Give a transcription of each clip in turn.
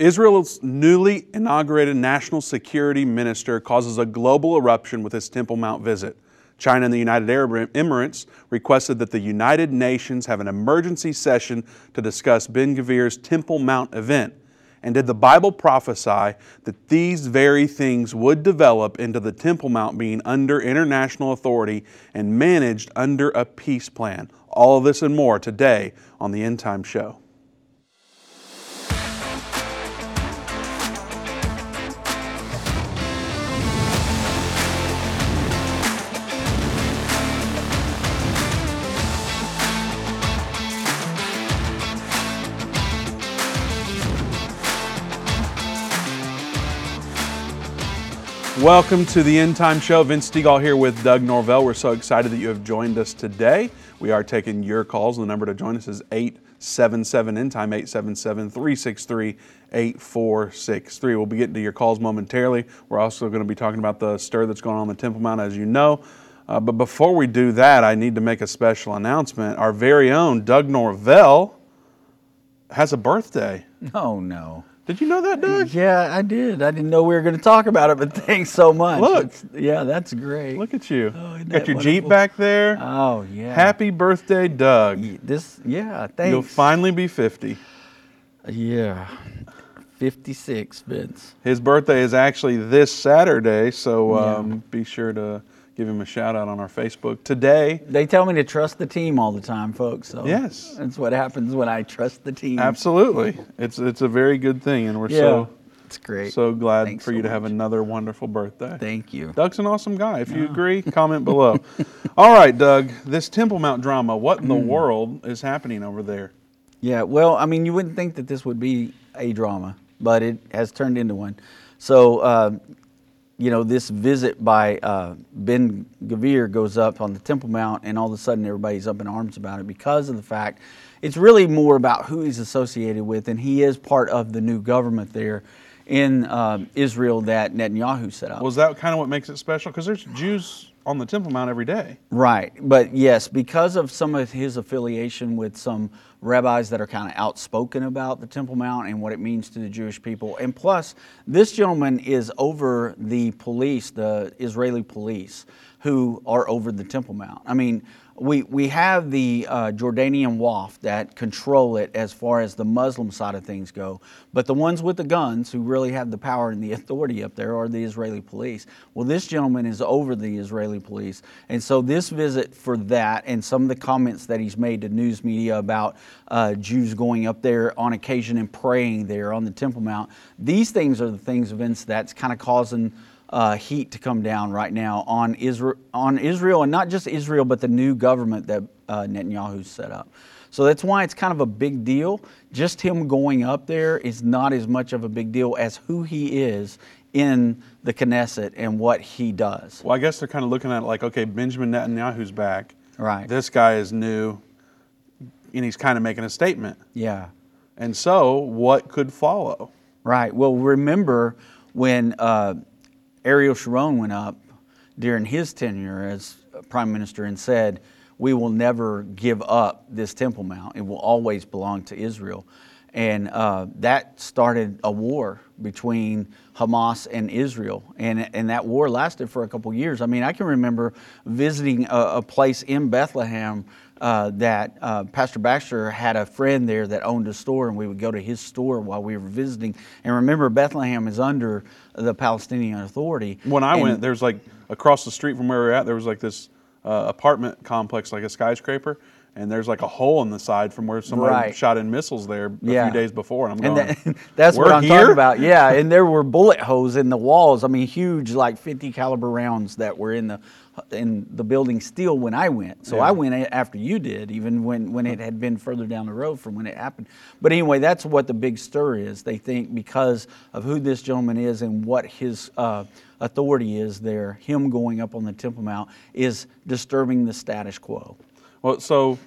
Israel's newly inaugurated national security minister causes a global eruption with his Temple Mount visit. China and the United Arab Emirates requested that the United Nations have an emergency session to discuss Ben-Gvir's Temple Mount event. And did the Bible prophesy that these very things would develop into the Temple Mount being under international authority and managed under a peace plan? All of this and more today on the End Time Show. Welcome to the End Time Show. Vince Stegall here with Doug Norvell. We're so excited that you have joined us today. We are taking your calls. The number to join us is 877-END-TIME, 877-363-8463. We'll be getting to your calls momentarily. We're also going to be talking about the stir that's going on the Temple Mount, as you know. But before we do that, I need to make a special announcement. Our very own Doug Norvell has a birthday. Oh, no. Did you know that, Doug? Yeah, I did. I didn't know we were going to talk about it, but thanks so much. Look. That's great. Look at you. Oh, isn't that got your wonderful Jeep back there. Oh, yeah. Happy birthday, Doug. Thanks. You'll finally be 50. Yeah, 56, Vince. His birthday is actually this Saturday, so be sure to give him a shout out on our Facebook today. They tell me to trust the team all the time, folks. So yes, that's what happens when I trust the team. Absolutely, it's a very good thing, and we're it's great. So glad Thanks for so you to much. Have another wonderful birthday. Thank you. Doug's an awesome guy. If you agree, comment below. All right, Doug, this Temple Mount drama. What in the world is happening over there? Yeah, well, I mean, you wouldn't think that this would be a drama, but it has turned into one. So, this visit by Ben-Gvir goes up on the Temple Mount, and all of a sudden everybody's up in arms about it because of the fact it's really more about who he's associated with, and he is part of the new government there in Israel that Netanyahu set up. Was that kind of what makes it special? Because there's Jews on the Temple Mount every day. Right, but yes, because of some of his affiliation with some rabbis that are kind of outspoken about the Temple Mount and what it means to the Jewish people. And plus, this gentleman is over the police, the Israeli police, who are over the Temple Mount. I mean, we have the Jordanian Waqf that control it as far as the Muslim side of things go, but the ones with the guns who really have the power and the authority up there are the Israeli police. Well, this gentleman is over the Israeli police, and so this visit for that and some of the comments that he's made to news media about Jews going up there on occasion and praying there on the Temple Mount. These things are the things, Vince, that's kind of causing heat to come down right now on Israel, and not just Israel, but the new government that Netanyahu set up. So that's why it's kind of a big deal. Just him going up there is not as much of a big deal as who he is in the Knesset and what he does. Well, I guess they're kind of looking at it like, okay, Benjamin Netanyahu's back. Right. This guy is new, and he's kind of making a statement. Yeah. And so what could follow? Right. Well, remember when Ariel Sharon went up during his tenure as prime minister and said, we will never give up this Temple Mount. It will always belong to Israel. And that started a war between Hamas and Israel. And that war lasted for a couple years. I mean, I can remember visiting a place in Bethlehem that Pastor Baxter had a friend there that owned a store, and we would go to his store while we were visiting. And remember, Bethlehem is under the Palestinian Authority. When I went, there's like across the street from where we were at, there was like this apartment complex, like a skyscraper. And there's like a hole in the side from where somebody shot in missiles there a few days before. And I'm going, that's what I'm talking about. Yeah, and there were bullet holes in the walls. I mean, huge, like 50 caliber rounds that were in the building still when I went. So I went after you did, even when it had been further down the road from when it happened. But anyway, that's what the big stir is. They think because of who this gentleman is and what his authority is there, him going up on the Temple Mount is disturbing the status quo. Well, so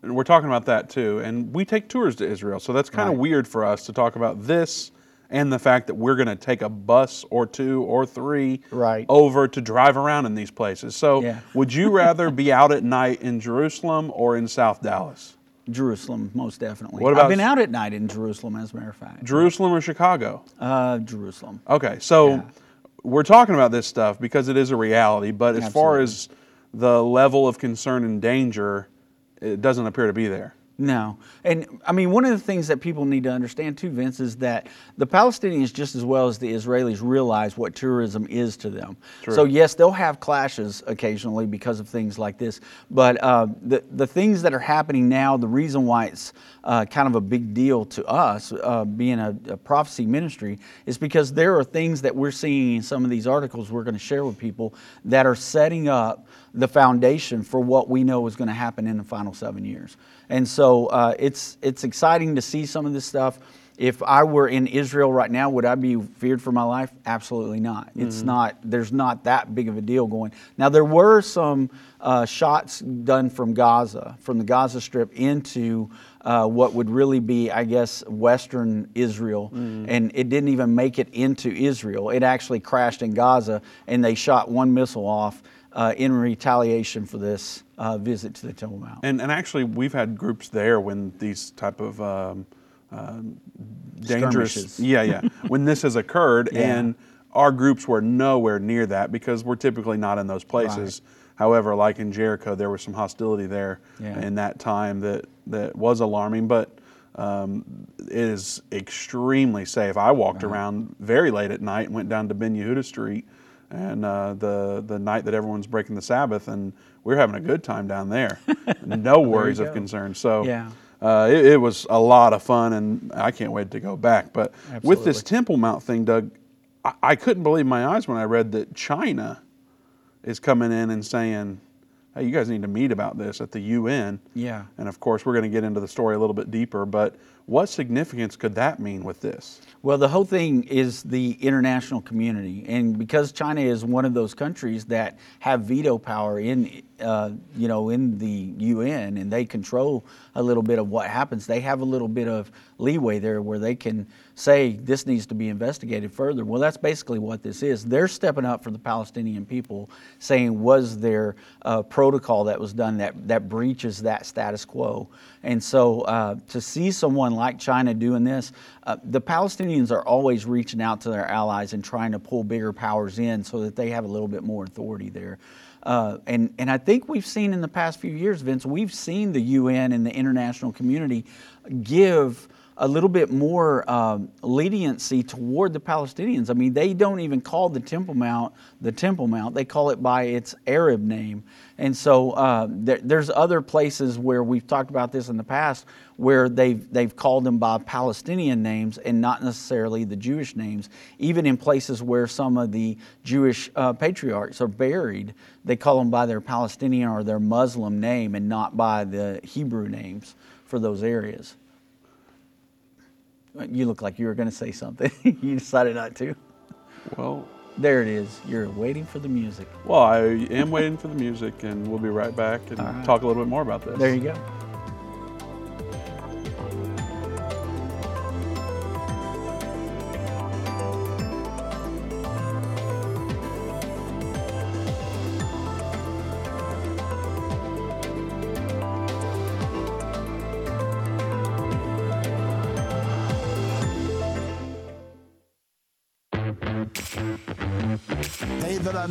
we're talking about that too, and we take tours to Israel, so that's kind of weird for us to talk about this and the fact that we're going to take a bus or two or three over to drive around in these places. So would you rather be out at night in Jerusalem or in South Dallas? Jerusalem, most definitely. What about, I've been out at night in Jerusalem, as a matter of fact. Jerusalem or Chicago? Jerusalem. Okay, so we're talking about this stuff because it is a reality, but as far as the level of concern and danger, it doesn't appear to be there. No. And, I mean, one of the things that people need to understand, too, Vince, is that the Palestinians, just as well as the Israelis, realize what terrorism is to them. True. So, yes, they'll have clashes occasionally because of things like this. But the things that are happening now, the reason why it's kind of a big deal to us, being a prophecy ministry, is because there are things that we're seeing in some of these articles we're going to share with people that are setting up the foundation for what we know is going to happen in the final 7 years. And so it's exciting to see some of this stuff. If I were in Israel right now, would I be feared for my life? Absolutely not. It's not. There's not that big of a deal going. Now, there were some shots done from Gaza, from the Gaza Strip into what would really be, I guess, Western Israel. And it didn't even make it into Israel. It actually crashed in Gaza, and they shot one missile off in retaliation for this visit to the Temple Mount. And actually, we've had groups there when these type of dangerous... when this has occurred, and our groups were nowhere near that because we're typically not in those places. Right. However, like in Jericho, there was some hostility there in that time that was alarming, but it is extremely safe. I walked around very late at night and went down to Ben Yehuda Street, and the night that everyone's breaking the Sabbath, and we're having a good time down there. No worries of concern. So it was a lot of fun, and I can't wait to go back. But with this Temple Mount thing, Doug, I couldn't believe my eyes when I read that China is coming in and saying, hey, you guys need to meet about this at the UN. Yeah. And of course, we're going to get into the story a little bit deeper, but what significance could that mean with this? Well, the whole thing is the international community. And because China is one of those countries that have veto power in, in the UN, and they control a little bit of what happens, they have a little bit of leeway there where they can say this needs to be investigated further. Well, that's basically what this is. They're stepping up for the Palestinian people, saying, was there a protocol that was done that breaches that status quo? And so to see someone like China doing this, the Palestinians are always reaching out to their allies and trying to pull bigger powers in so that they have a little bit more authority there. And I think we've seen in the past few years, Vince, we've seen the UN and the international community give a little bit more leniency toward the Palestinians. I mean, they don't even call the Temple Mount the Temple Mount. They call it by its Arab name. And so there's other places where we've talked about this in the past where they've called them by Palestinian names and not necessarily the Jewish names. Even in places where some of the Jewish patriarchs are buried, they call them by their Palestinian or their Muslim name and not by the Hebrew names for those areas. You look like you were going to say something. You decided not to. Well, there it is. You're waiting for the music. Well, I am waiting for the music, and we'll be right back and talk a little bit more about this. There you go.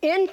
End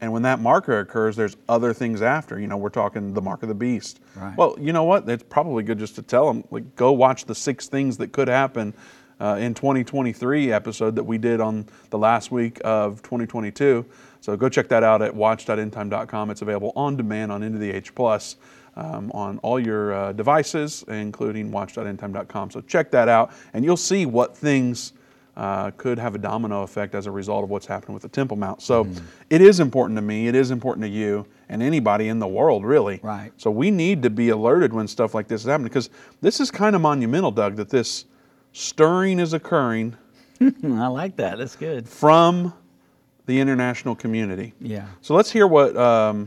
And when that marker occurs, there's other things after. You know, we're talking the mark of the beast. Right. Well, you know what? It's probably good just to tell them, like, go watch the 6 things that could happen in 2023 episode that we did on the last week of 2022. So go check that out at watch.endtime.com. It's available on demand on End of the Age Plus on all your devices, including watch.endtime.com. So check that out, and you'll see what things could have a domino effect as a result of what's happened with the Temple Mount. So it is important to me, it is important to you, and anybody in the world, really. Right. So we need to be alerted when stuff like this is happening, because this is kind of monumental, Doug, that this stirring is occurring. I like that. That's good. From the international community. Yeah. So let's hear what's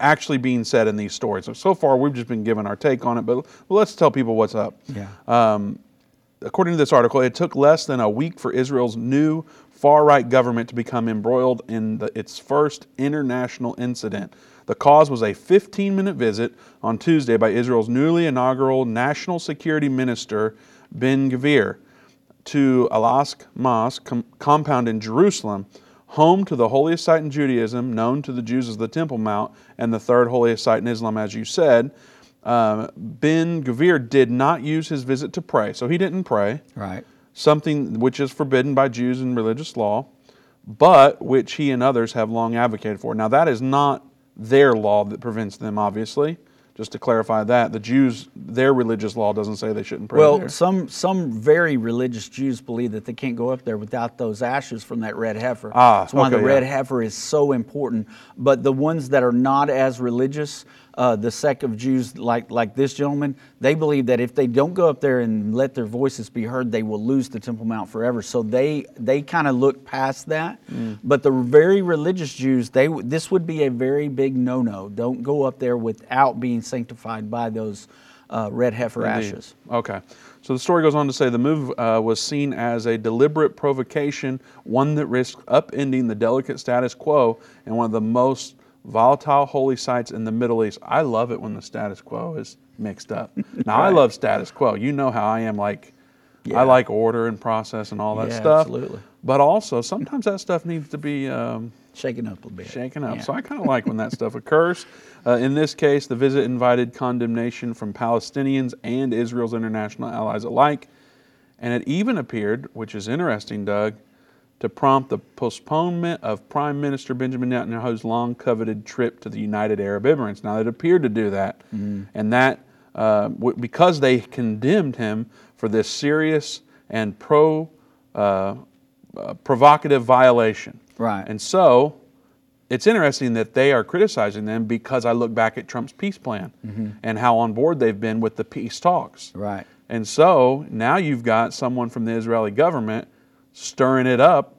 actually being said in these stories. So far, we've just been giving our take on it, but let's tell people what's up. Yeah. According to this article, it took less than a week for Israel's new far-right government to become embroiled in its first international incident. The cause was a 15-minute visit on Tuesday by Israel's newly inaugural National Security Minister, Ben-Gvir, to Al-Aqsa Mosque compound in Jerusalem, home to the holiest site in Judaism, known to the Jews as the Temple Mount, and the third holiest site in Islam, as you said. Ben-Gvir did not use his visit to pray, so he didn't pray. Right. Something which is forbidden by Jews in religious law, but which he and others have long advocated for. Now, that is not their law that prevents them, obviously. Just to clarify that, the Jews, their religious law doesn't say they shouldn't pray there. Well, some very religious Jews believe that they can't go up there without those ashes from that red heifer. That's why the red heifer is so important. But the ones that are not as religious, the sect of Jews like this gentleman, they believe that if they don't go up there and let their voices be heard, they will lose the Temple Mount forever. So they kind of look past that. But the very religious Jews, this would be a very big no-no. Don't go up there without being sanctified by those red heifer ashes. Okay. So the story goes on to say the move was seen as a deliberate provocation, one that risked upending the delicate status quo and one of the most volatile holy sites in the Middle East. I love it when the status quo is mixed up. Now, right. I love status quo. You know how I am. I like order and process and all that stuff. Absolutely. But also, sometimes that stuff needs to be... shaken up a bit. Shaken up. Yeah. So I kind of like when that stuff occurs. In this case, the visit invited condemnation from Palestinians and Israel's international allies alike. And it even appeared, which is interesting, Doug, to prompt the postponement of Prime Minister Benjamin Netanyahu's long-coveted trip to the United Arab Emirates. Now, it appeared to do that. And that, because they condemned him for this serious and provocative violation. Right. And so it's interesting that they are criticizing them, because I look back at Trump's peace plan and how on board they've been with the peace talks. Right. And so now you've got someone from the Israeli government stirring it up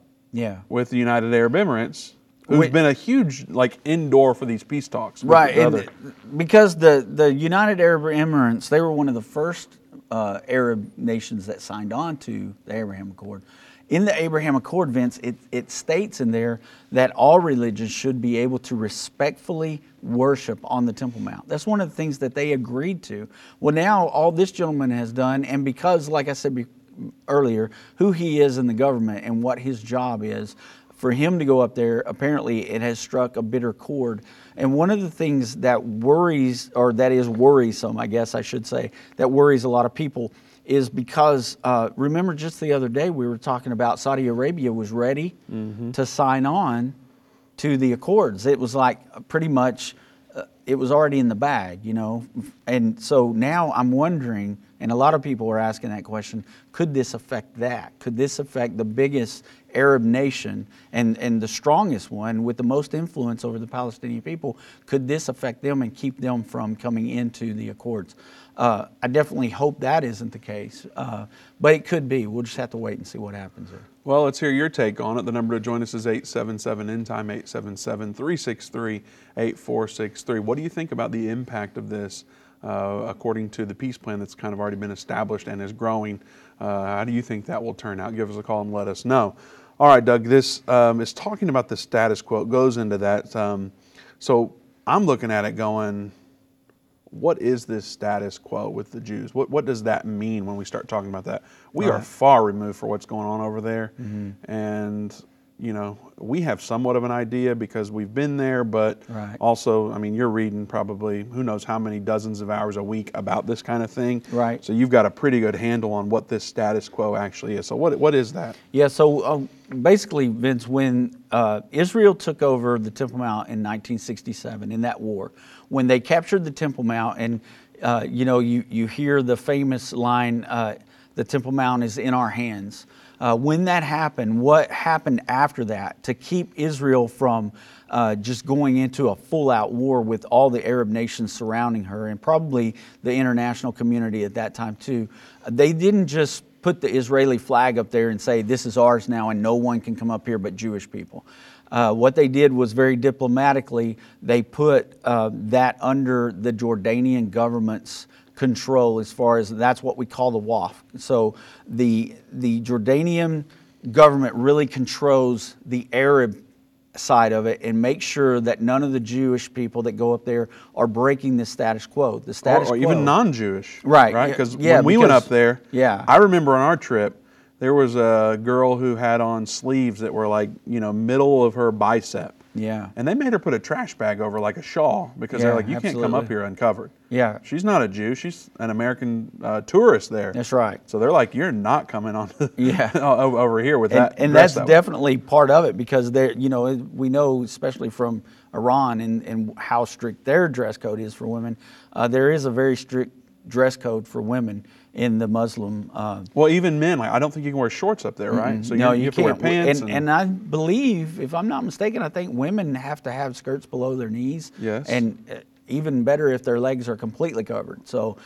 with the United Arab Emirates, who's been a huge indoor for these peace talks. Right. Because the United Arab Emirates, they were one of the first Arab nations that signed on to the Abraham Accord. In the Abraham Accord, Vince, it states in there that all religions should be able to respectfully worship on the Temple Mount. That's one of the things that they agreed to. Well, now all this gentleman has done, and because, like I said earlier, who he is in the government and what his job is, for him to go up there, apparently it has struck a bitter chord. And one of the things that worries a lot of people is because, remember just the other day we were talking about Saudi Arabia was ready to sign on to the Accords. It was pretty much, it was already in the bag, And so now I'm wondering, and a lot of people are asking that question, could this affect that? Could this affect the biggest Arab nation and the strongest one with the most influence over the Palestinian people? Could this affect them and keep them from coming into the Accords? I definitely hope that isn't the case, but it could be. We'll just have to wait and see what happens there. Well, let's hear your take on it. The number to join us is 877-END-TIME, 877-363-8463. What do you think about the impact of this according to the peace plan that's kind of already been established and is growing? How do you think that will turn out? Give us a call and let us know. All right, Doug, this is talking about the status quo. It goes into that. So I'm looking at it going... What is this status quo with the Jews? What does that mean when we start talking about that? We are far removed from what's going on over there. And you know, we have somewhat of an idea because we've been there, but right. also, I mean, you're reading probably who knows how many dozens of hours a week about this kind of thing. Right. So you've got a pretty good handle on what this status quo actually is. So what is that? Yeah, so basically, Vince, when Israel took over the Temple Mount in 1967 in that war, when they captured the Temple Mount, and, you know, you hear the famous line, the Temple Mount is in our hands. When that happened, what happened after that to keep Israel from just going into a full-out war with all the Arab nations surrounding her, and probably the international community at that time too, they didn't just put the Israeli flag up there and say, this is ours now and no one can come up here but Jewish people. What they did was very diplomatically, they put that under the Jordanian government's control, as far as that's what we call the Waqf. So the Jordanian government really controls the Arab side of it and makes sure that none of the Jewish people that go up there are breaking the status quo. The status or quo. Even non-Jewish. Right. Because went up there, I remember on our trip, there was a girl who had on sleeves that were like, you know, middle of her bicep. Yeah. And they made her put a trash bag over like a shawl because they're like, you absolutely. Can't come up here uncovered. Yeah. She's not a Jew. She's an American tourist there. That's right. So they're like, you're not coming on over here with that. And that's definitely part of it because they're, you know, we know, especially from Iran and how strict their dress code is for women. There is a very strict dress code for women in the Muslim. Well, even men, like I don't think you can wear shorts up there, right? Mm-hmm. So no, you have can't. To wear pants. And I believe, if I'm not mistaken, I think women have to have skirts below their knees. Yes. And even better if their legs are completely covered. So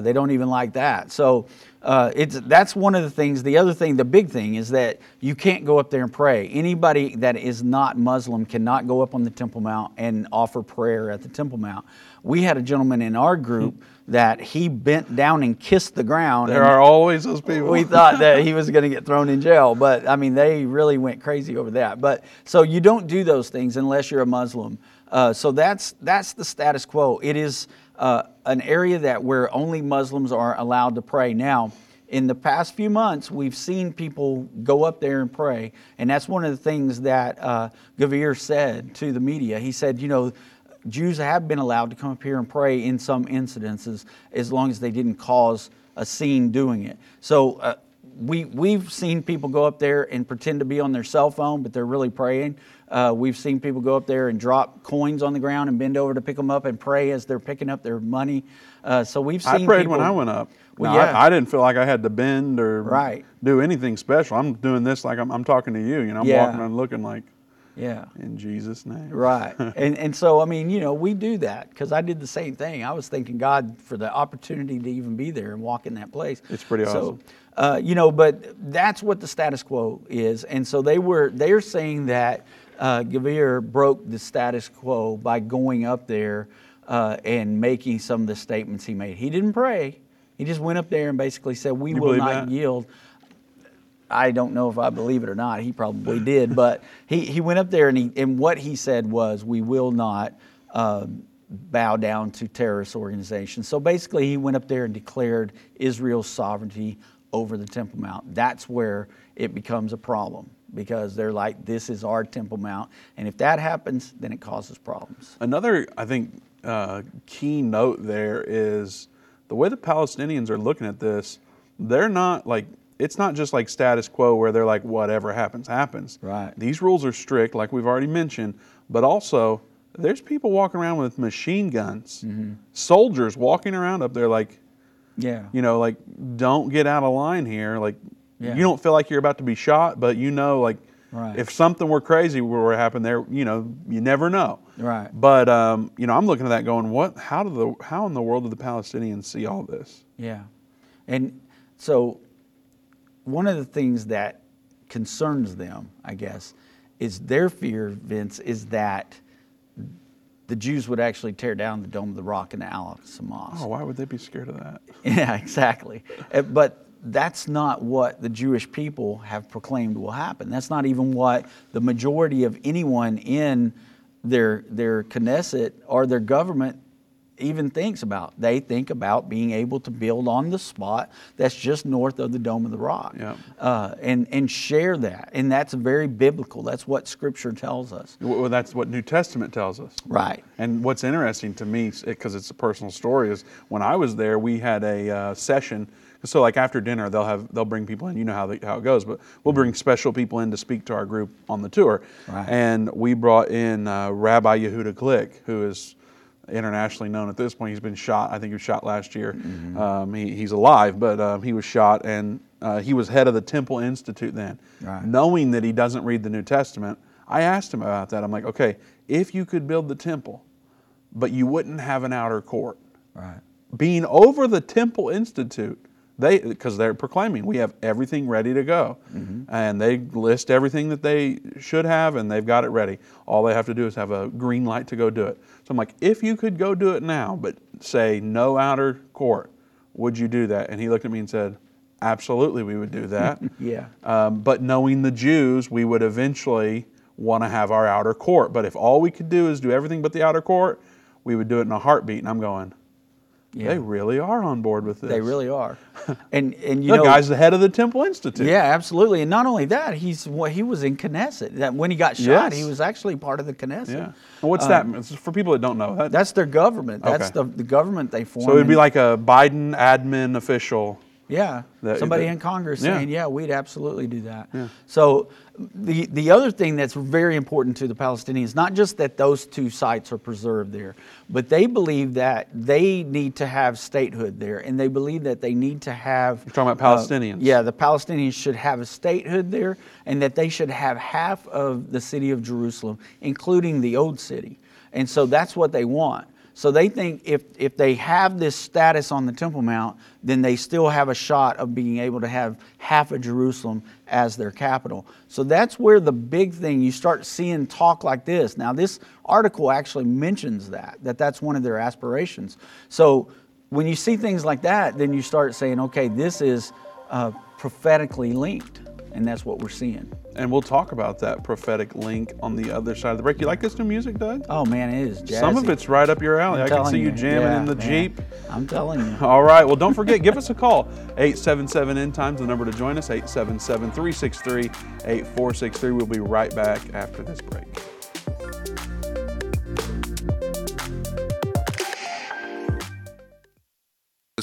they don't even like that. So that's one of the things. The other thing, the big thing, is that you can't go up there and pray. Anybody that is not Muslim cannot go up on the Temple Mount and offer prayer at the Temple Mount. We had a gentleman in our group that he bent down and kissed the ground. There are always those people. We thought that he was going to get thrown in jail, but I mean, they really went crazy over that. But so you don't do those things unless you're a Muslim. So that's the status quo. It is an area that where only Muslims are allowed to pray. Now, in the past few months, we've seen people go up there and pray, and that's one of the things that Gvir said to the media. He said, you know, Jews have been allowed to come up here and pray in some incidences, as long as they didn't cause a scene doing it. So we've seen people go up there and pretend to be on their cell phone, but they're really praying. We've seen people go up there and drop coins on the ground and bend over to pick them up and pray as they're picking up their money. So we've seen. I prayed people, when I went up. Well, no, yeah. I didn't feel like I had to bend or do anything special. I'm doing this like I'm talking to you. You know, I'm walking around looking like. Yeah. In Jesus' name. Right. And so, I mean, you know, we do that because I did the same thing. I was thanking God for the opportunity to even be there and walk in that place. It's pretty awesome. So, you know, but that's what the status quo is. And so they're saying that Gvir broke the status quo by going up there and making some of the statements he made. He didn't pray. He just went up there and basically said, we will not yield. I don't know if I believe it or not. He probably did, but he went up there and what he said was, "We will not bow down to terrorist organizations." So basically, he went up there and declared Israel's sovereignty over the Temple Mount. That's where it becomes a problem because they're like, "This is our Temple Mount," and if that happens, then it causes problems. Another, I think, key note there is the way the Palestinians are looking at this. They're not like. It's not just like status quo where they're like, whatever happens, happens. Right. These rules are strict, like we've already mentioned, but also there's people walking around with machine guns, mm-hmm. soldiers walking around up there like, you know, like, don't get out of line here. Like, you don't feel like you're about to be shot, but you know, like, if something were crazy were to happen there, you know, you never know. Right. But, you know, I'm looking at that going, how in the world do the Palestinians see all this? Yeah. And so... One of the things that concerns them, I guess, is their fear, Vince, is that the Jews would actually tear down the Dome of the Rock and the Al-Aqsa Mosque. Oh, why would they be scared of that? Yeah, exactly. But that's not what the Jewish people have proclaimed will happen. That's not even what the majority of anyone in their Knesset or their government even thinks about. They think about being able to build on the spot that's just north of the Dome of the Rock, yeah. and share that. And that's very biblical. That's what Scripture tells us. Well, that's what New Testament tells us. Right. And what's interesting to me, because it's a personal story, is when I was there, we had a session. So like after dinner, they'll bring people in. You know how it goes, but we'll bring special people in to speak to our group on the tour. Right. And we brought in Rabbi Yehuda Glick, who is internationally known at this point. He's been shot. I think he was shot last year. Mm-hmm. He's alive, but he was shot, and he was head of the Temple Institute then. Right. Knowing that he doesn't read the New Testament, I asked him about that. I'm like, okay, if you could build the temple, but you wouldn't have an outer court. Right. Being over the Temple Institute, because they're proclaiming, we have everything ready to go. Mm-hmm. And they list everything that they should have, and they've got it ready. All they have to do is have a green light to go do it. So I'm like, if you could go do it now, but say no outer court, would you do that? And he looked at me and said, absolutely, we would do that. Yeah. But knowing the Jews, we would eventually want to have our outer court. But if all we could do is do everything but the outer court, we would do it in a heartbeat. And I'm going, yeah. They really are on board with this. They really are. And you know, the guy's the head of the Temple Institute. Yeah, absolutely. And not only that, he was in Knesset. That when he got shot, yes. He was actually part of the Knesset. Yeah. Well, what's that? For people that don't know, that's their government. That's the government they formed. So it would be like a Biden admin official. Yeah, somebody in Congress saying, yeah, we'd absolutely do that. Yeah. So the other thing that's very important to the Palestinians, not just that those two sites are preserved there, but they believe that they need to have statehood there, and they believe that they need to have... You're talking about Palestinians. Yeah, the Palestinians should have a statehood there, and that they should have half of the city of Jerusalem, including the old city. And so that's what they want. So they think if they have this status on the Temple Mount, then they still have a shot of being able to have half of Jerusalem as their capital. So that's where the big thing, you start seeing talk like this. Now, this article actually mentions that's one of their aspirations. So when you see things like that, then you start saying, okay, this is prophetically linked. And that's what we're seeing. And we'll talk about that prophetic link on the other side of the break. You like this new music, Doug? Oh, man, it is jazzy. Some of it's right up your alley. I can see you jamming in the Jeep. I'm telling you. All right. Well, don't forget, give us a call. 877-END-TIMES, the number to join us, 877-363-8463. We'll be right back after this break. The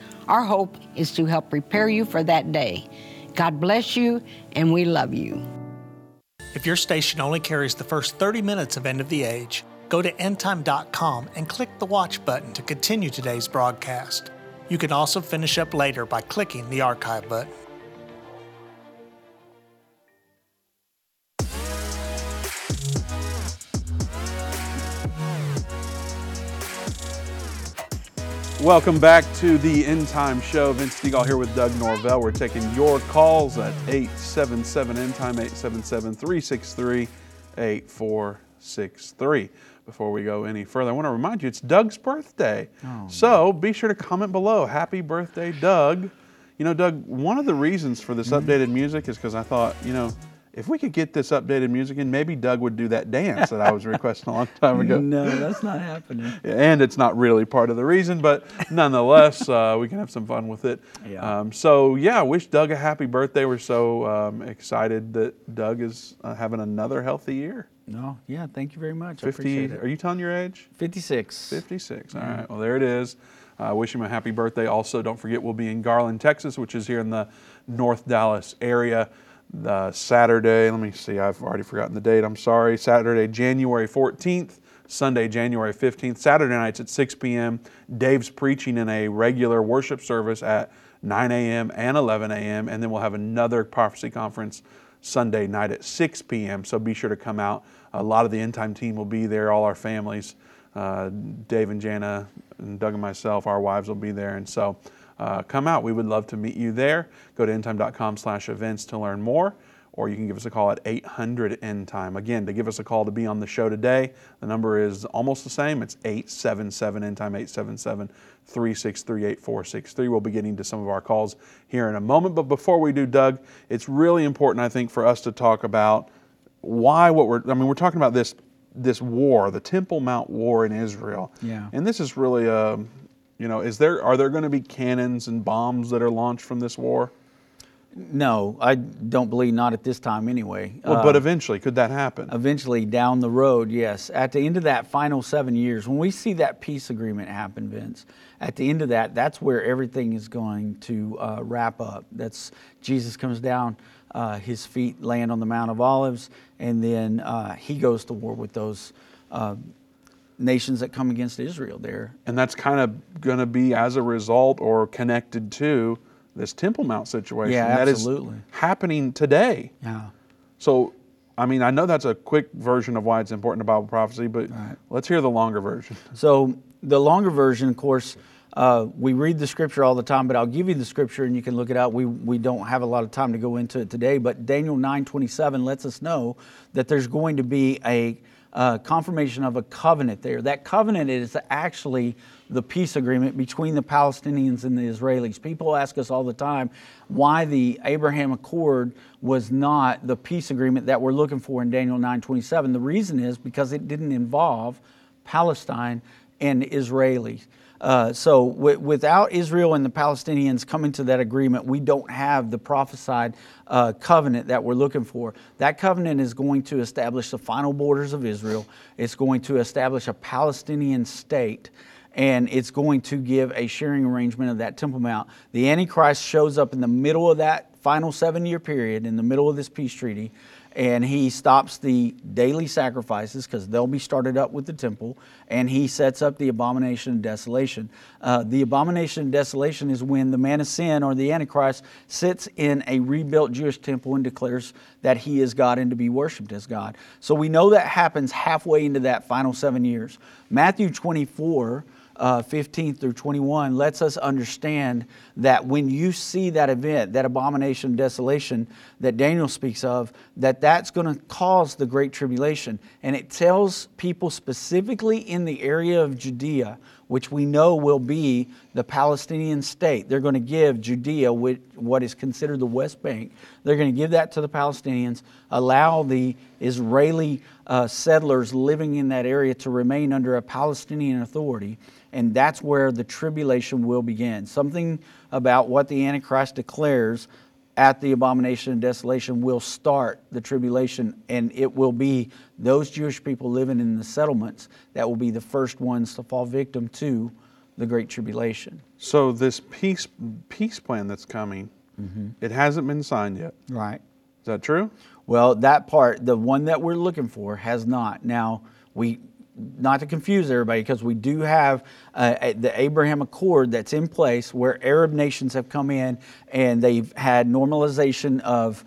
Our hope is to help prepare you for that day. God bless you, and we love you. If your station only carries the first 30 minutes of End of the Age, go to endtime.com and click the watch button to continue today's broadcast. You can also finish up later by clicking the archive button. Welcome back to the End Time Show. Vince Stegall here with Doug Norvell. We're taking your calls at 877-END-TIME, 877-363-8463. Before we go any further, I want to remind you, it's Doug's birthday. Oh, so be sure to comment below, happy birthday, Doug. You know, Doug, one of the reasons for this updated music is because I thought, you know, if we could get this updated music in, maybe Doug would do that dance that I was requesting a long time ago. No, that's not happening. And it's not really part of the reason, but nonetheless, we can have some fun with it. Yeah. So, wish Doug a happy birthday. We're so excited that Doug is having another healthy year. No, yeah, thank you very much. I appreciate it. Are you telling your age? 56. 56, all right. Well, there it is. Wish him a happy birthday. Also, don't forget, we'll be in Garland, Texas, which is here in the North Dallas area. Saturday, let me see, I've already forgotten the date, I'm sorry. Saturday, January 14th, Sunday, January 15th, Saturday nights at 6 p.m. Dave's preaching in a regular worship service at 9 a.m. and 11 a.m. And then we'll have another prophecy conference Sunday night at 6 p.m. So be sure to come out. A lot of the End Time team will be there, all our families. Dave and Jana and Doug and myself, our wives will be there. And so come out. We would love to meet you there. Go to endtime.com/events to learn more, or you can give us a call at 800-END-TIME. Again, to give us a call to be on the show today, the number is almost the same. It's 877-END-TIME, 877-363-8463. We'll be getting to some of our calls here in a moment. But before we do, Doug, it's really important, I think, for us to talk about why we're talking about this war, the Temple Mount war in Israel. Yeah. And this is really are there going to be cannons and bombs that are launched from this war? No, I don't believe, not at this time anyway. Well, but eventually, could that happen? Eventually, down the road, yes. At the end of that final 7 years, when we see that peace agreement happen, Vince, at the end of that, that's where everything is going to wrap up. That's Jesus comes down, his feet land on the Mount of Olives, and then he goes to war with those nations that come against Israel there. And that's kind of going to be as a result or connected to this Temple Mount situation. Yeah, absolutely. That is happening today. Yeah. So, I mean, I know that's a quick version of why it's important to Bible prophecy, but Let's hear the longer version. So the longer version, of course, we read the scripture all the time, but I'll give you the scripture and you can look it up. We don't have a lot of time to go into it today, but Daniel 9:27 lets us know that there's going to be a confirmation of a covenant there. That covenant is actually the peace agreement between the Palestinians and the Israelis. People ask us all the time why the Abraham Accord was not the peace agreement that we're looking for in Daniel 9:27. The reason is because it didn't involve Palestine and Israelis. So without Israel and the Palestinians coming to that agreement, we don't have the prophesied covenant that we're looking for. That covenant is going to establish the final borders of Israel. It's going to establish a Palestinian state, and it's going to give a sharing arrangement of that Temple Mount. The Antichrist shows up in the middle of that final 7 year period, in the middle of this peace treaty, and he stops the daily sacrifices because they'll be started up with the temple, and he sets up the abomination of desolation. The abomination of desolation is when the man of sin, or the Antichrist, sits in a rebuilt Jewish temple and declares that he is God and to be worshipped as God. So we know that happens halfway into that final 7 years. Matthew 24 15 through 21 lets us understand that when you see that event, that abomination, desolation that Daniel speaks of, that's going to cause the Great Tribulation. And it tells people specifically in the area of Judea, which we know will be the Palestinian state. They're going to give Judea, what is considered the West Bank, they're going to give that to the Palestinians, allow the Israeli settlers living in that area to remain under a Palestinian authority. And that's where the tribulation will begin. Something about what the Antichrist declares at the abomination and desolation will start the tribulation, and it will be those Jewish people living in the settlements that will be the first ones to fall victim to the Great Tribulation. So this peace plan that's coming, it hasn't been signed yet. Right. Is that true? Well, that part, the one that we're looking for, has not. Now, not to confuse everybody, because we do have the Abraham Accord that's in place, where Arab nations have come in and they've had normalization of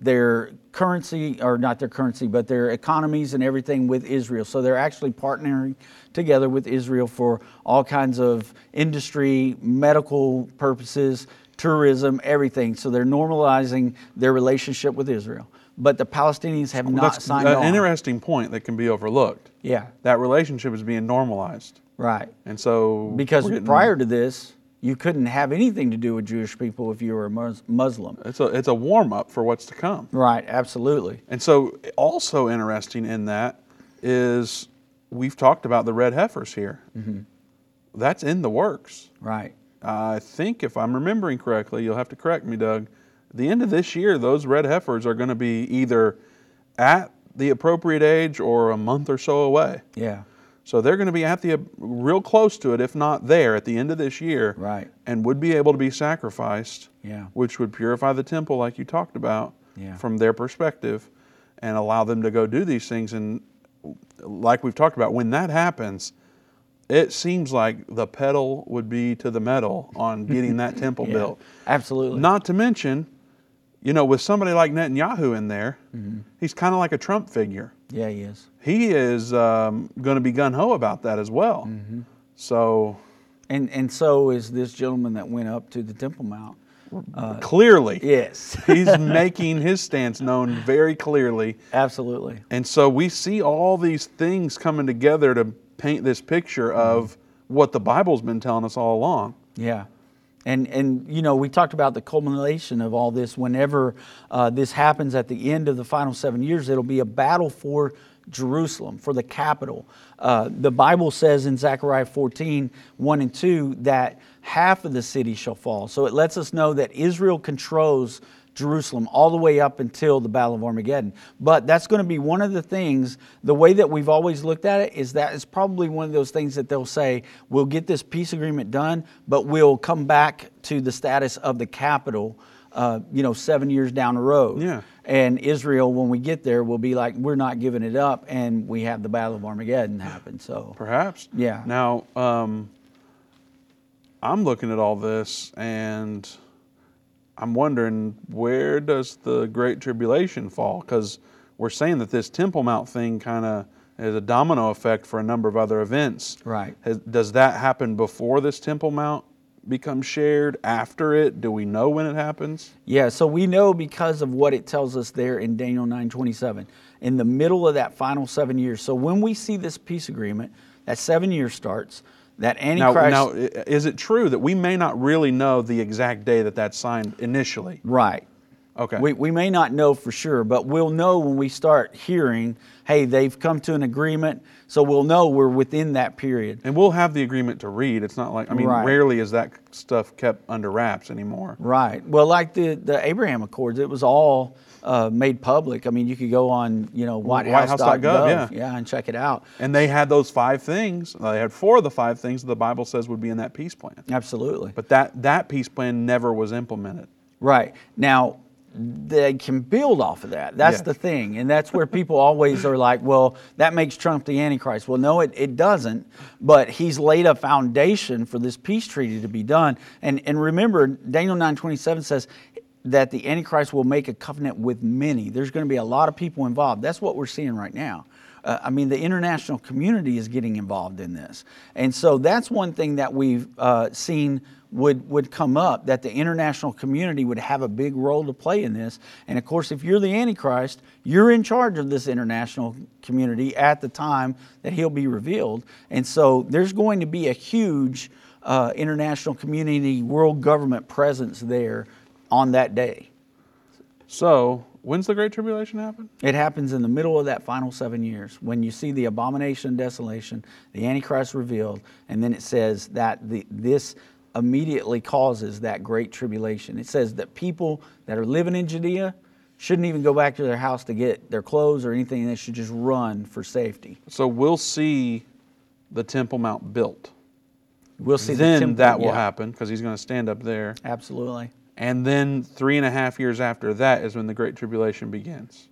their economies and everything with Israel. So they're actually partnering together with Israel for all kinds of industry, medical purposes, tourism, everything. So they're normalizing their relationship with Israel. But the Palestinians have not signed on. That's an interesting point that can be overlooked. Yeah. That relationship is being normalized. Right. And so... because prior to this, you couldn't have anything to do with Jewish people if you were a Muslim. It's a warm-up for what's to come. Right, absolutely. And so also interesting in that is we've talked about the red heifers here. Mm-hmm. That's in the works. Right. I think if I'm remembering correctly, you'll have to correct me, Doug, the end of this year, those red heifers are going to be either at the appropriate age or a month or so away. Yeah. So they're going to be at the real close to it, if not there, at the end of this year. Right. And would be able to be sacrificed. Yeah. Which would purify the temple, like you talked about, yeah, from their perspective, and allow them to go do these things. And like we've talked about, when that happens, it seems like the pedal would be to the metal on getting that temple built. Absolutely. Not to mention, you know, with somebody like Netanyahu in there, mm-hmm, he's kind of like a Trump figure. Yeah, he is. He is going to be gung-ho about that as well. Mm-hmm. So, and so is this gentleman that went up to the Temple Mount. Clearly. Yes. He's making his stance known very clearly. Absolutely. And so we see all these things coming together to paint this picture of what the Bible's been telling us all along. Yeah. And you know, we talked about the culmination of all this. Whenever this happens at the end of the final 7 years, it'll be a battle for Jerusalem, for the capital. The Bible says in Zechariah 14, 1 and 2, that half of the city shall fall. So it lets us know that Israel controls Jerusalem all the way up until the Battle of Armageddon. But that's going to be one of the things, the way that we've always looked at it, is that it's probably one of those things that they'll say, we'll get this peace agreement done, but we'll come back to the status of the capital, 7 years down the road. Yeah. And Israel, when we get there, will be like, we're not giving it up, and we have the Battle of Armageddon happen. So perhaps. Yeah. Now, I'm looking at all this, and I'm wondering, where does the Great Tribulation fall? Because we're saying that this Temple Mount thing kind of is a domino effect for a number of other events. Right. Does that happen before this Temple Mount becomes shared, after it? Do we know when it happens? Yeah, so we know because of what it tells us there in Daniel 9:27, in the middle of that final 7 years. So when we see this peace agreement, that 7 years starts. That Antichrist. Now, is it true that we may not really know the exact day that that's signed initially? Right. Okay. We may not know for sure, but we'll know when we start hearing, hey, they've come to an agreement, so we'll know we're within that period. And we'll have the agreement to read. It's not like, right, rarely is that stuff kept under wraps anymore. Right. Well, like the Abraham Accords, it was all made public. I mean, you could go on, WhiteHouse.gov, and check it out. And they had those 5 things. They had 4 of the 5 things that the Bible says would be in that peace plan. Absolutely. But that peace plan never was implemented. Right. Now, they can build off of that. That's the thing. And that's where people always are like, well, that makes Trump the Antichrist. Well, no, it doesn't. But he's laid a foundation for this peace treaty to be done. And remember, Daniel 9:27 says that the Antichrist will make a covenant with many. There's going to be a lot of people involved. That's what we're seeing right now. The international community is getting involved in this. And so that's one thing that we've seen would come up, that the international community would have a big role to play in this. And of course, if you're the Antichrist, you're in charge of this international community at the time that he'll be revealed. And so there's going to be a huge international community, world government presence there on that day. So when's the Great Tribulation happen? It happens in the middle of that final 7 years, when you see the abomination, desolation, the Antichrist revealed, and then it says that this immediately causes that Great Tribulation. It says that people that are living in Judea shouldn't even go back to their house to get their clothes or anything. They should just run for safety. So we'll see the Temple Mount built. We'll see then the temple, that will happen, because he's going to stand up there. Absolutely. And then 3.5 years after that is when the Great Tribulation begins.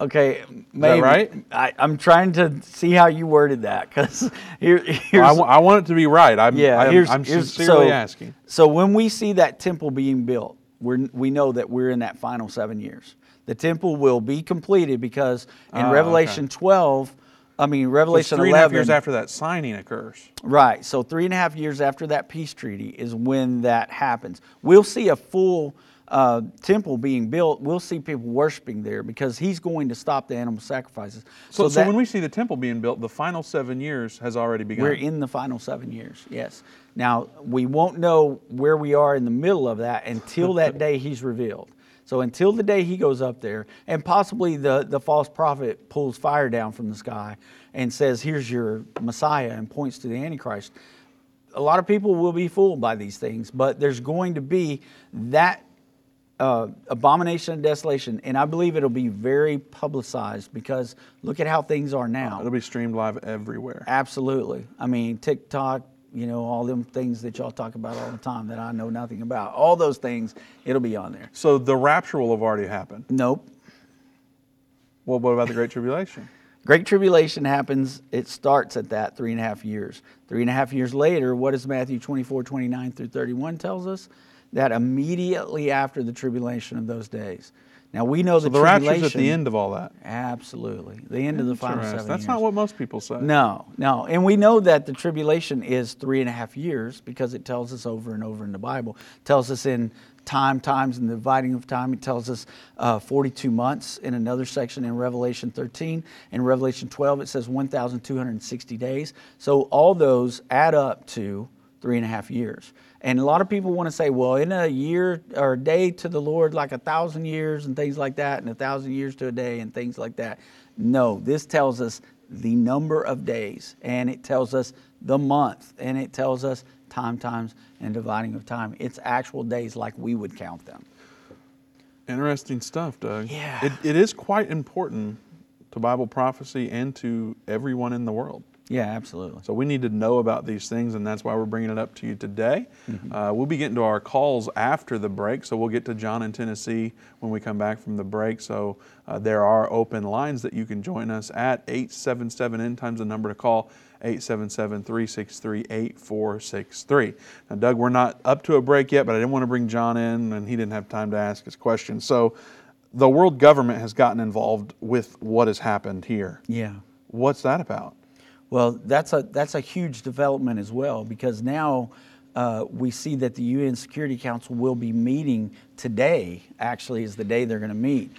Okay, maybe. Is that right? I'm trying to see how you worded that, because I want it to be right. I'm sincerely asking. So when we see that temple being built, we know that we're in that final 7 years. The temple will be completed, because in Revelation 12. Revelation 11. 3.5 years after that signing occurs. Right. So 3.5 years after that peace treaty is when that happens. We'll see a full temple being built, we'll see people worshiping there because he's going to stop the animal sacrifices. So when we see the temple being built, the final 7 years has already begun. We're in the final 7 years, yes. Now, we won't know where we are in the middle of that until that day he's revealed. So until the day he goes up there, and possibly the false prophet pulls fire down from the sky and says, here's your Messiah, and points to the Antichrist. A lot of people will be fooled by these things, but there's going to be that abomination and desolation, and I believe it'll be very publicized because look at how things are now. It'll be streamed live everywhere. Absolutely. I mean, TikTok, you know, all them things that y'all talk about all the time that I know nothing about. All those things, it'll be on there. So the rapture will have already happened? Nope. Well, what about the Great Tribulation? Great Tribulation happens, it starts at that 3.5 years. 3.5 years later, what does Matthew 24:29-31 tells us? That immediately after the tribulation of those days. Now we know the tribulation. The rapture's at the end of all that. Absolutely. The end of the final 7 years. That's not what most people say. No. And we know that the tribulation is 3.5 years because it tells us over and over in the Bible. It tells us in times and the dividing of time. It tells us 42 months in another section in Revelation 13. In Revelation 12, it says 1,260 days. So all those add up to 3.5 years. And a lot of people want to say, well, in a year or a day to the Lord, like 1,000 years and things like that, and 1,000 years to a day and things like that. No, this tells us the number of days, and it tells us the month, and it tells us times, and dividing of time. It's actual days like we would count them. Interesting stuff, Doug. Yeah. It is quite important to Bible prophecy and to everyone in the world. Yeah, absolutely. So we need to know about these things, and that's why we're bringing it up to you today. Mm-hmm. We'll be getting to our calls after the break, so we'll get to John in Tennessee when we come back from the break. So there are open lines that you can join us at. 877 End Time's the number to call, 877-363-8463. Now, Doug, we're not up to a break yet, but I didn't want to bring John in, and he didn't have time to ask his question. So the world government has gotten involved with what has happened here. Yeah. What's that about? Well, that's a huge development as well, because now we see that the UN Security Council will be meeting today, actually is the day they're going to meet,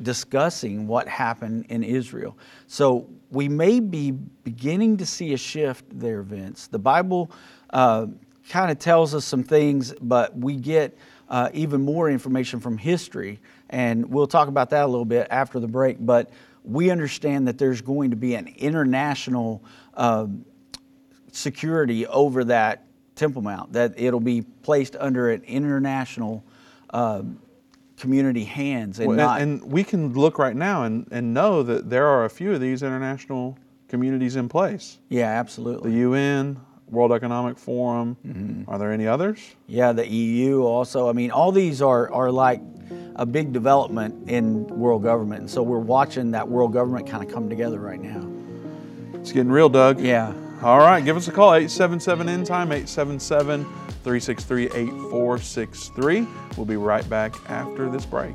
discussing what happened in Israel. So we may be beginning to see a shift there, Vince. The Bible kind of tells us some things, but we get even more information from history, and we'll talk about that a little bit after the break, but we understand that there's going to be an international security over that Temple Mount, that it'll be placed under an international community hands. And we can look right now and know that there are a few of these international communities in place. Yeah, absolutely. The UN, World Economic Forum. Mm-hmm. Are there any others? Yeah, the EU also. I mean, all these are like a big development in world government. And so we're watching that world government kind of come together right now. It's getting real, Doug. Yeah. All right, give us a call, 877-END-TIME, 877-363-8463. We'll be right back after this break.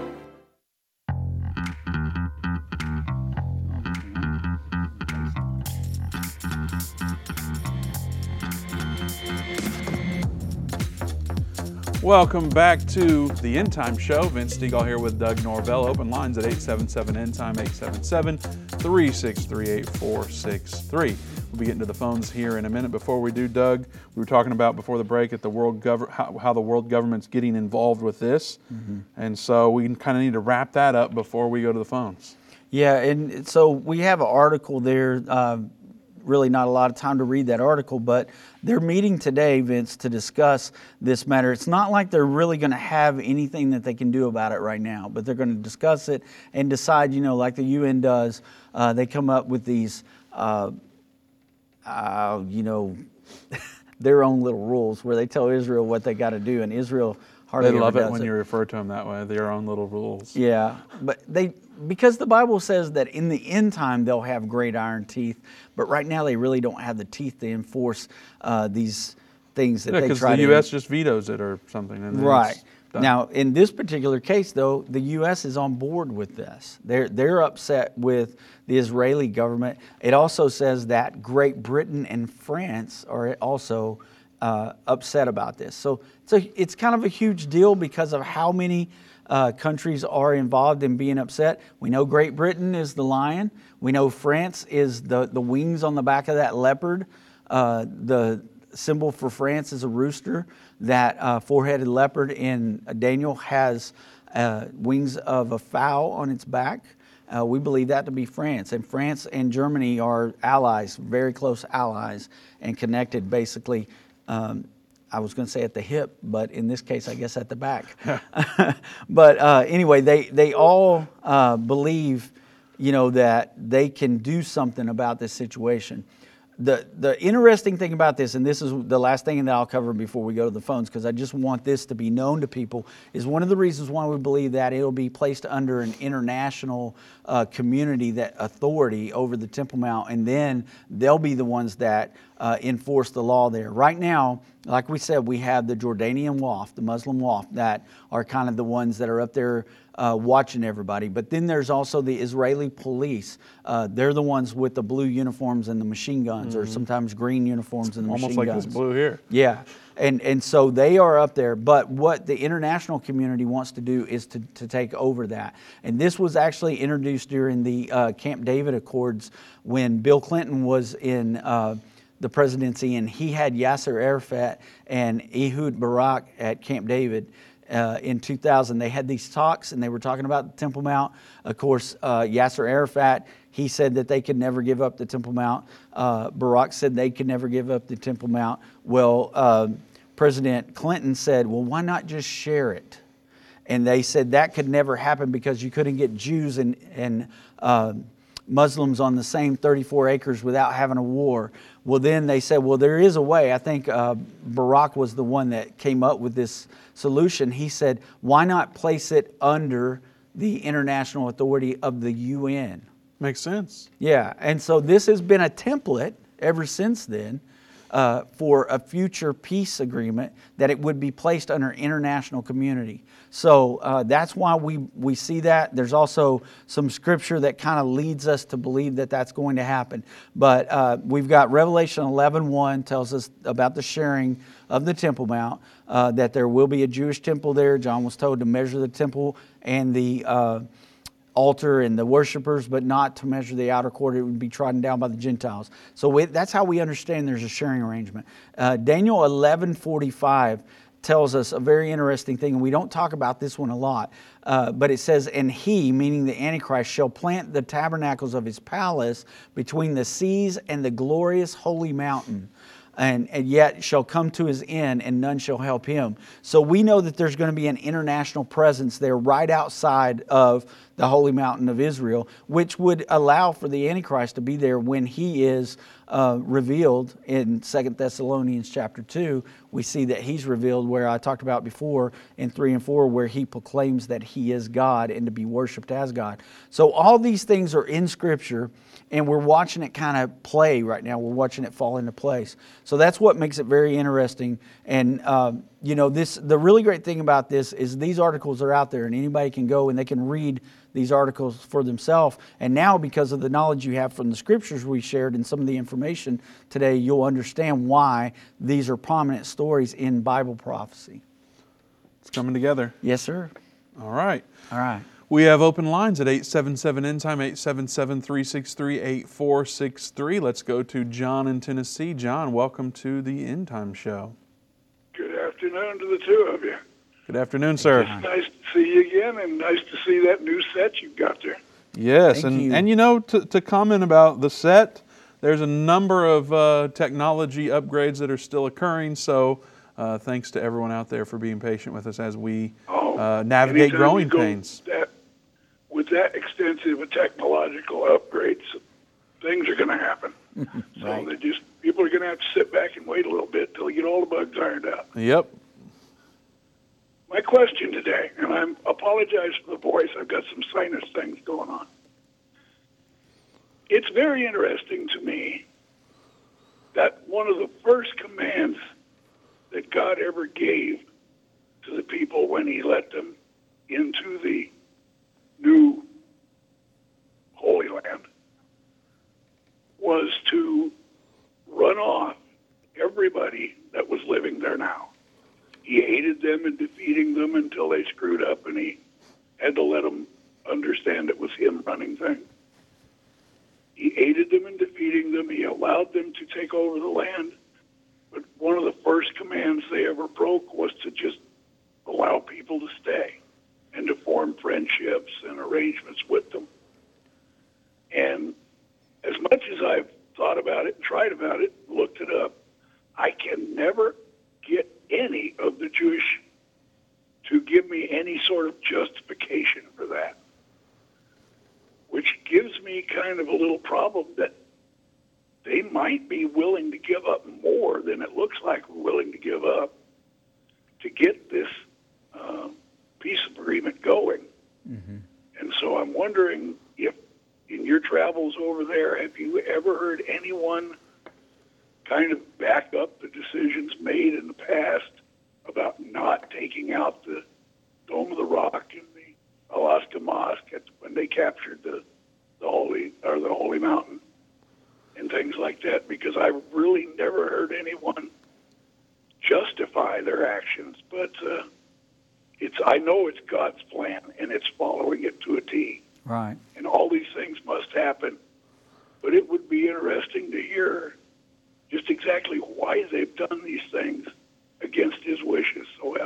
Welcome back to the End Time Show. Vince Stegall here with Doug Norvell. Open lines at 877-END-TIME, 877-363-8463. We'll be getting to the phones here in a minute. Before we do, Doug, we were talking about before the break at the how the world government's getting involved with this. Mm-hmm. And so we kind of need to wrap that up before we go to the phones. Yeah, and so we have an article there. Really not a lot of time to read that article, but they're meeting today, Vince, to discuss this matter. It's not like they're really going to have anything that they can do about it right now, but they're going to discuss it and decide, you know, like the UN does, they come up with these, you know, their own little rules where they tell Israel what they got to do, and Israel hardly ever does it. They love it when you refer to them that way, their own little rules. Yeah, but they... Because the Bible says that in the end time they'll have great iron teeth, but right now they really don't have the teeth to enforce these things that they try to... Yeah, because the U.S. just vetoes it or something. And right. Now, in this particular case, though, the U.S. is on board with this. They're upset with the Israeli government. It also says that Great Britain and France are also upset about this. So it's kind of a huge deal because of how many... countries are involved in being upset. We know Great Britain is the lion. We know France is the wings on the back of that leopard. The symbol for France is a rooster. That four-headed leopard in Daniel has wings of a fowl on its back. We believe that to be France. And France and Germany are allies, very close allies, and connected basically. I was going to say at the hip, but in this case, I guess at the back. But anyway, they all believe, you know, that they can do something about this situation. The interesting thing about this, and this is the last thing that I'll cover before we go to the phones, because I just want this to be known to people, is one of the reasons why we believe that it'll be placed under an international community, that authority over the Temple Mount, and then they'll be the ones that enforce the law there. Right now, like we said, we have the Jordanian Waqf, the Muslim Waqf, that are kind of the ones that are up there watching everybody. But then there's also the Israeli police. They're the ones with the blue uniforms and the machine guns, mm-hmm. or sometimes green uniforms and the machine guns. Almost like this blue here. Yeah. And so they are up there. But what the international community wants to do is to take over that. And this was actually introduced during the Camp David Accords when Bill Clinton was in... the presidency, and he had Yasser Arafat and Ehud Barak at Camp David in 2000. They had these talks, and they were talking about the Temple Mount. Of course, Yasser Arafat, he said that they could never give up the Temple Mount. Barak said they could never give up the Temple Mount. Well, President Clinton said, well, why not just share it? And they said that could never happen because you couldn't get Jews and Muslims on the same 34 acres without having a war. Well, then they said, well, there is a way. I think Barack was the one that came up with this solution. He said, why not place it under the international authority of the UN? Makes sense. Yeah, and so this has been a template ever since then for a future peace agreement that it would be placed under international community. So that's why we see that. There's also some scripture that kind of leads us to believe that that's going to happen. But we've got Revelation 11:1 tells us about the sharing of the Temple Mount, that there will be a Jewish temple there. John was told to measure the temple and the altar and the worshipers, but not to measure the outer court. It would be trodden down by the Gentiles. So that's how we understand there's a sharing arrangement. Daniel 11:45 tells us a very interesting thing, and we don't talk about this one a lot, but it says, and he, meaning the Antichrist, shall plant the tabernacles of his palace between the seas and the glorious holy mountain, and yet shall come to his end, and none shall help him. So we know that there's going to be an international presence there right outside of the holy mountain of Israel, which would allow for the Antichrist to be there when he is revealed in 2 Thessalonians chapter 2. We see that he's revealed where I talked about before in 3 and 4, where he proclaims that he is God and to be worshipped as God. So all these things are in Scripture, and we're watching it kind of play right now. We're watching it fall into place. So that's what makes it very interesting. And, you know, the really great thing about this is these articles are out there, and anybody can go and they can read these articles for themselves. And now, because of the knowledge you have from the scriptures we shared and some of the information today, you'll understand why these are prominent stories in Bible prophecy. It's coming together. Yes, sir. All right. All right. We have open lines at 877-END-TIME, 877-363-8463. Let's go to John in Tennessee. John, welcome to the End Time Show. Good afternoon to the two of you. Good afternoon, sir. It's nice to see you again, and nice to see that new set you've got there. Yes, and you know, to comment about the set, there's a number of technology upgrades that are still occurring, so thanks to everyone out there for being patient with us as we navigate growing pains. With that extensive technological upgrades, things are going to happen. Right. So people are going to have to sit back and wait a little bit till you get all the bugs ironed out. Yep. My question today, and I apologize for the voice. I've got some sinus things going on. It's very interesting to me that one of the first commands that God ever gave to the people when he let them into the new Holy Land was to run off everybody that was living there now. He hated them and defeating them until they screwed up, and he had to let them understand it was him running things. He hated them and defeating them. He allowed them to take over the land. But one of the first commands they ever broke was to just allow people to stay and to form friendships and arrangements with them. And as much as I've thought about it, tried about it, looked it up, I can never get any of the Jewish to give me any sort of justification for that, which gives me kind of a little problem that they might be willing to give up more than it looks like we're willing to give up to get this peace agreement going. Mm-hmm. And so I'm wondering if in your travels over there, have you ever heard anyone kind of back up the decisions made in the past about not taking out the Dome of the Rock and the Al-Aqsa Mosque when they captured the Holy Mountain and things like that? Because I really never heard anyone justify their actions. But I know it's God's plan, and it's following it to a T. Right. And all these things must happen. But it would be interesting to hear just exactly why they've done these things against his wishes so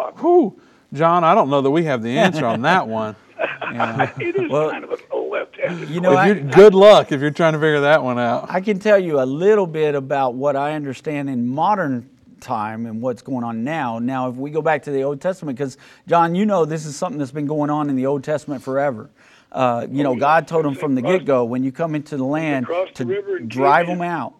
often. Whew. John, I don't know that we have the answer on that one. Yeah. It is kind of a left-handed. You know, good luck if you're trying to figure that one out. I can tell you a little bit about what I understand in modern time and what's going on now. Now, if we go back to the Old Testament, because, John, you know this is something that's been going on in the Old Testament forever. God told them from the get-go, when you come into the land, to drive them out.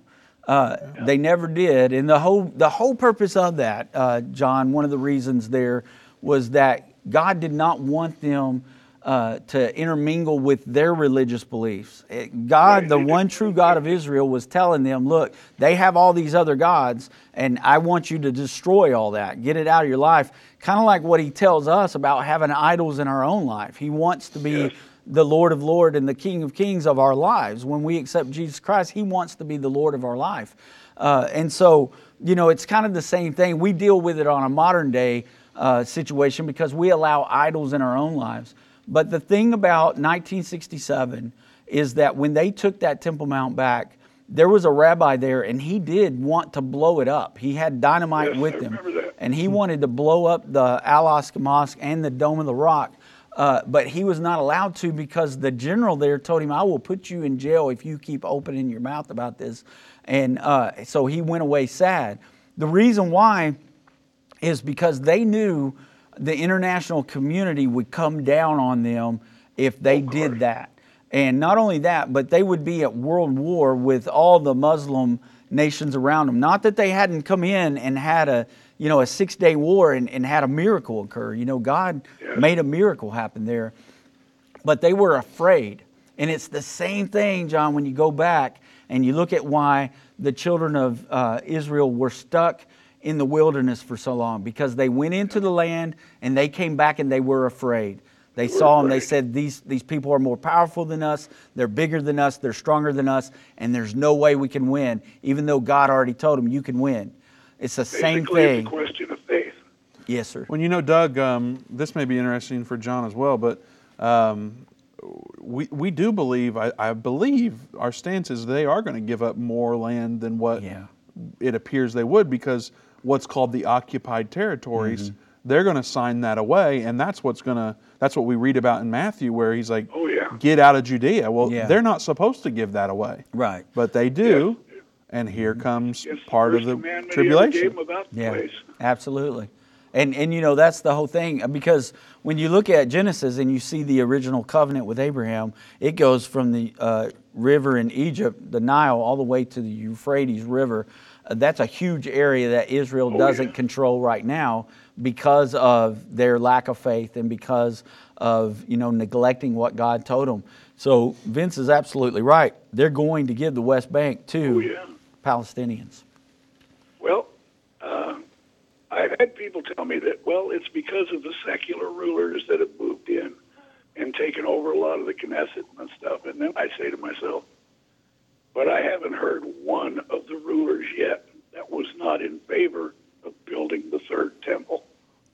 They never did, and the whole purpose of that, John, one of the reasons there was that God did not want them to intermingle with their religious beliefs. God, the one true God of Israel, was telling them, look, they have all these other gods, and I want you to destroy all that, get it out of your life. Kind of like what he tells us about having idols in our own life. He wants to be... Yes. The Lord of Lords and the King of Kings of our lives. When we accept Jesus Christ, he wants to be the Lord of our life. And so, you know, it's kind of the same thing. We deal with it on a modern day situation because we allow idols in our own lives. But the thing about 1967 is that when they took that Temple Mount back, there was a rabbi there, and he did want to blow it up. He had dynamite with him, and he wanted to blow up the Al-Aqsa Mosque and the Dome of the Rock. But he was not allowed to because the general there told him, I will put you in jail if you keep opening your mouth about this. And so he went away sad. The reason why is because they knew the international community would come down on them if they did that. And not only that, but they would be at world war with all the Muslim nations around them. Not that they hadn't come in and had a 6-day war and had a miracle occur. You know, God made a miracle happen there. But they were afraid. And it's the same thing, John, when you go back and you look at why the children of Israel were stuck in the wilderness for so long. Because they went into the land and they came back and they were afraid. They saw them. They said, these people are more powerful than us. They're bigger than us. They're stronger than us. And there's no way we can win, even though God already told them you can win. It's the same thing. It's a question of faith. Yes, sir. Well, you know, Doug, this may be interesting for John as well, but we do believe, I believe our stance is they are going to give up more land than what it appears they would, because what's called the occupied territories, they're going to sign that away, and that's what's going to, that's what we read about in Matthew, where he's like, "Oh yeah, get out of Judea." Well, they're not supposed to give that away, right? But they do, and here comes part of the tribulation. Place. Absolutely, and you know, that's the whole thing, because when you look at Genesis and you see the original covenant with Abraham, it goes from the river in Egypt, the Nile, all the way to the Euphrates River. That's a huge area that Israel doesn't control right now, because of their lack of faith and because of, you know, neglecting what God told them. So Vince is absolutely right. They're going to give the West Bank to Palestinians. Well, I've had people tell me that, well, it's because of the secular rulers that have moved in and taken over a lot of the Knesset and stuff. And then I say to myself, but I haven't heard one of the rulers yet that was not in favor of building the third temple.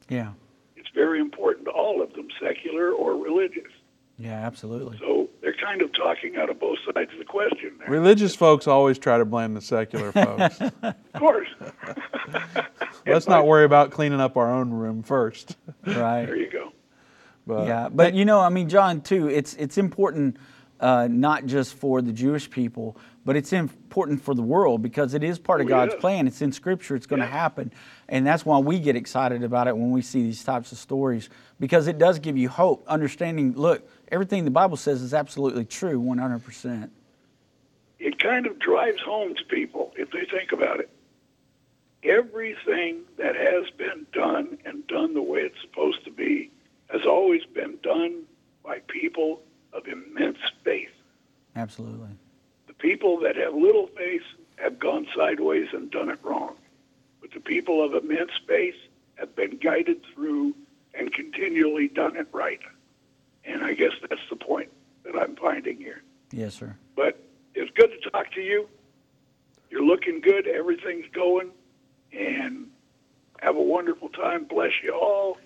Yeah. It's very important to all of them, secular or religious. Yeah, absolutely. So they're kind of talking out of both sides of the question there. Religious folks always try to blame the secular folks. Of course. Let's not worry about cleaning up our own room first. Right. There you go. But, yeah, but you know, I mean, John, too, it's important not just for the Jewish people, but it's important for the world, because it is part of God's plan. It's in Scripture. It's going to happen. And that's why we get excited about it when we see these types of stories, because it does give you hope, understanding, look, everything the Bible says is absolutely true, 100%. It kind of drives home to people, if they think about it. Everything that has been done, and done the way it's supposed to be, has always been done by people of immense faith. Absolutely. People that have little faith have gone sideways and done it wrong. But the people of immense faith have been guided through and continually done it right. And I guess that's the point that I'm finding here. Yes, sir. But it's good to talk to you. You're looking good. Everything's going. And have a wonderful time. Bless you all.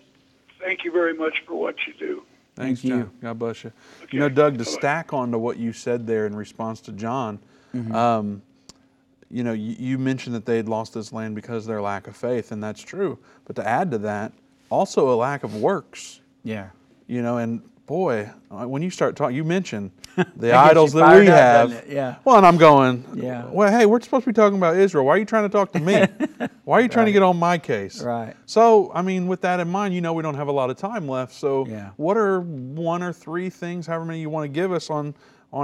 Thank you very much for what you do. Thanks, John. God bless you. Okay. You know, Doug, to stack onto what you said there in response to John, you know, you mentioned that they'd lost this land because of their lack of faith, and that's true. But to add to that, also a lack of works. Yeah. You know, and boy, when you start talking, you mentioned the idols that we have. Yeah. Well, and I'm going, well, hey, we're supposed to be talking about Israel. Why are you trying to talk to me? Why are you trying to get on my case? Right. So, I mean, with that in mind, you know, we don't have a lot of time left. So what are one or three things, however many you want to give us, on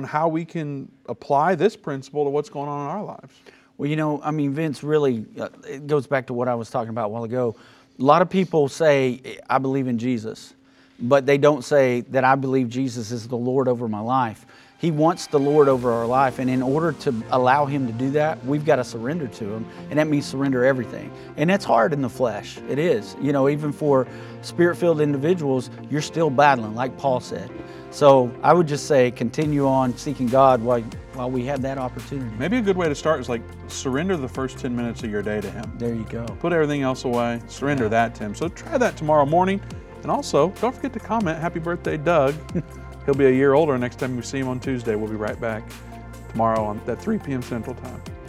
how we can apply this principle to what's going on in our lives? Well, you know, I mean, Vince, really, it goes back to what I was talking about a while ago. A lot of people say, I believe in Jesus, but they don't say that I believe Jesus is the Lord over my life. He wants the Lord over our life, and in order to allow Him to do that, we've got to surrender to Him, and that means surrender everything. And that's hard in the flesh. It is. You know, even for Spirit-filled individuals, you're still battling, like Paul said. So I would just say continue on seeking God while we have that opportunity. Maybe a good way to start is like surrender the first 10 minutes of your day to Him. There you go. Put everything else away. Surrender that to Him. So try that tomorrow morning. And also, don't forget to comment, happy birthday, Doug. He'll be a year older next time we see him on Tuesday. We'll be right back tomorrow at 3 p.m. Central Time.